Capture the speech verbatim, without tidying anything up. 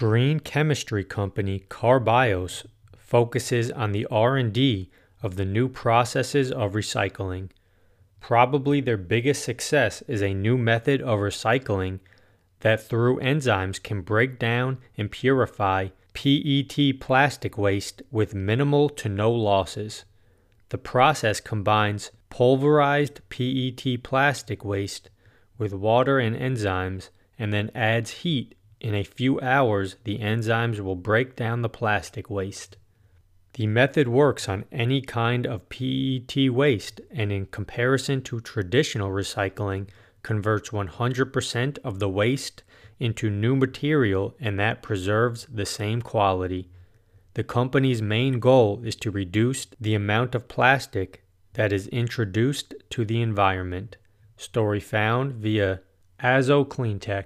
Green chemistry company Carbios focuses on the R and D of the new processes of recycling. Probably their biggest success is a new method of recycling that through enzymes can break down and purify P E T plastic waste with minimal to no losses. The process combines pulverized P E T plastic waste with water and enzymes and then adds heat. In a few hours, the enzymes will break down the plastic waste. The method works on any kind of P E T waste and in comparison to traditional recycling, converts one hundred percent of the waste into new material and that preserves the same quality. The company's main goal is to reduce the amount of plastic that is introduced to the environment. Story found via AzoCleanTech.